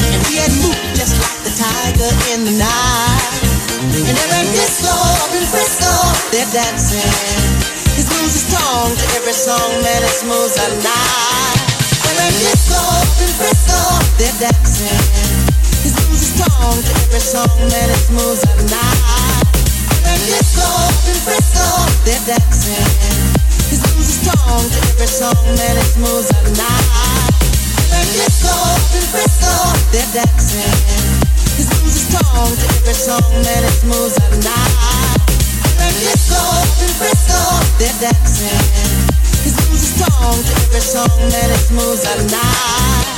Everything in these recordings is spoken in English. And we had moved just like the tiger in the night. And every disco up in Frisco, they're dancing. His moves is tongue to every song, man, his moves are nice. Every disco up in Frisco, they're dancing. His moves is tongue to every song, man, his moves are nice. Every disco up in Frisco, they're dancing. His moves are strong to every song, man, his moves are nice. Every disco up in Frisco, they're dancing. His moves are strong to every song, man, his moves are nice. Every disco up in Frisco, they're dancing. His moves are strong to every song, man, his moves are nice.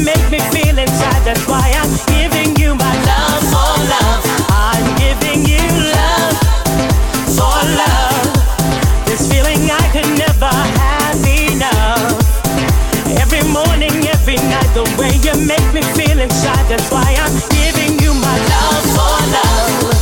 make me feel inside. That's why I'm giving you my love, for love. I'm giving you love, for love. This feeling I could never have enough. Every morning, every night, the way you make me feel inside. That's why I'm giving you my love, for love.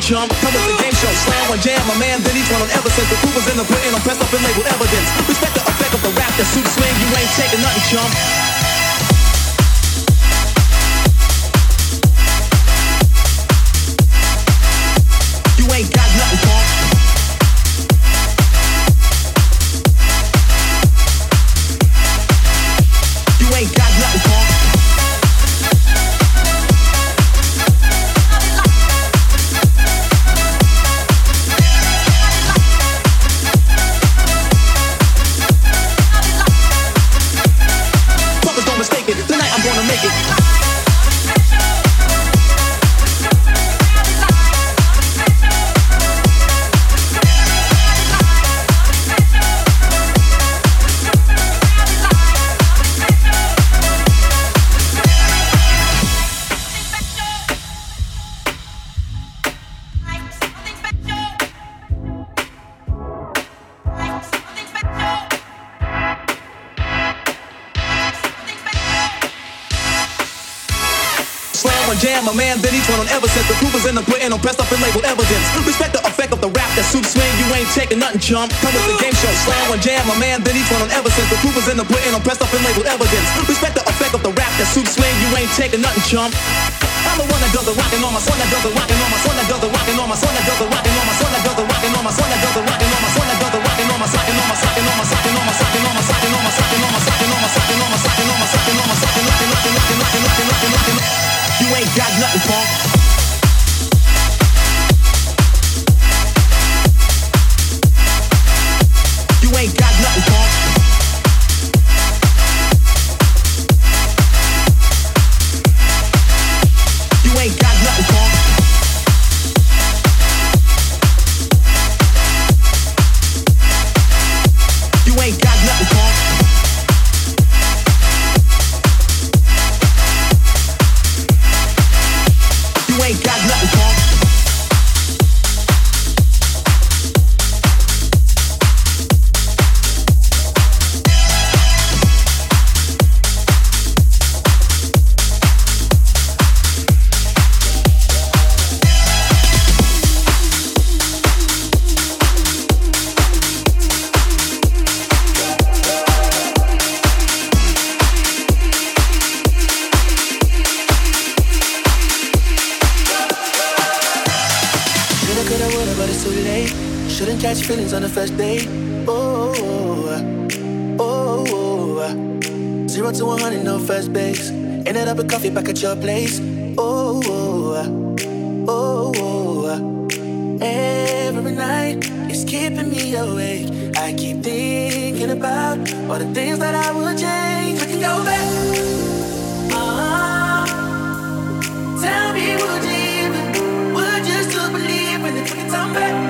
Jump, come with the game show, slam or jam, a man, then each one on ever since the crew was in the putting on pressed up and labeled evidence. Respect the effect of the rap, that suit swing, you ain't taking nothing, chump. You ain't got nothing, punk. You ain't got nothing, punk. jam, a man that he's one on ever since. The proof is in the pudding, I'm pressed up and labeled evidence. Respect the effect of the rap that suits swing. You ain't taking nothing, chump. Come with the game show, slam on jam, a man that he's one on ever since. The proof is in the pudding, I'm pressed up and labeled evidence. Respect the effect of the rap that suits swing. You ain't taking nothing, chump. I'm the one that does the rockin' on my son, that does the rockin' on my son, that does the rockin' on my son, that does the rockin' on my son, that does the rockin' on my son, that does the rockin' on my son, that does the rockin' on my sockin' on my sockin' on my sockin' on my sockin' on my sockin' on my sockin' on my sockin' on my sockin' on my sockin' on my sockin' on my sockin' lookin'. You ain't got nothing, punk. You ain't got nothing, punk. Your place, oh, oh, oh, oh. Every night it's keeping me awake. I keep thinking about all the things that I would change. We can go back. Tell me, would you even? Would you still believe in if we could turn back?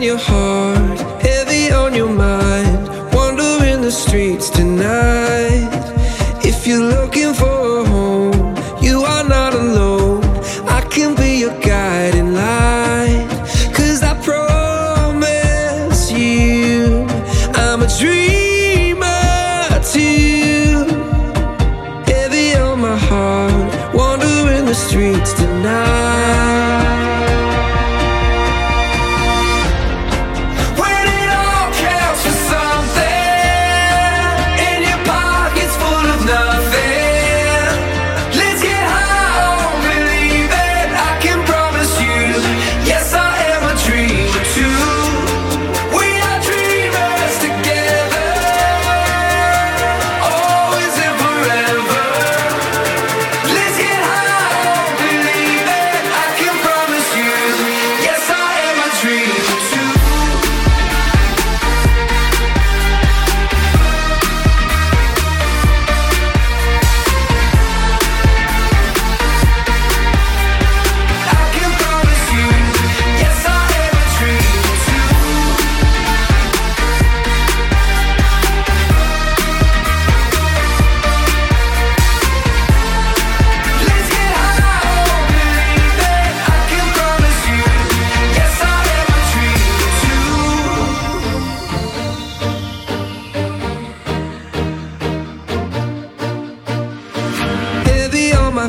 on your heart, heavy on your mind. Wandering the streets tonight. If you're looking for a home, you are not alone. I can be your guiding light. 'Cause I promise you, I'm a dreamer too. Heavy on my heart, wandering the streets tonight.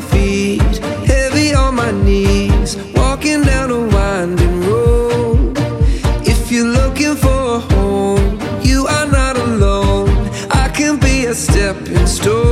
My feet, heavy on my knees, walking down a winding road. If you're looking for a home, you are not alone. I can be a stepping stone.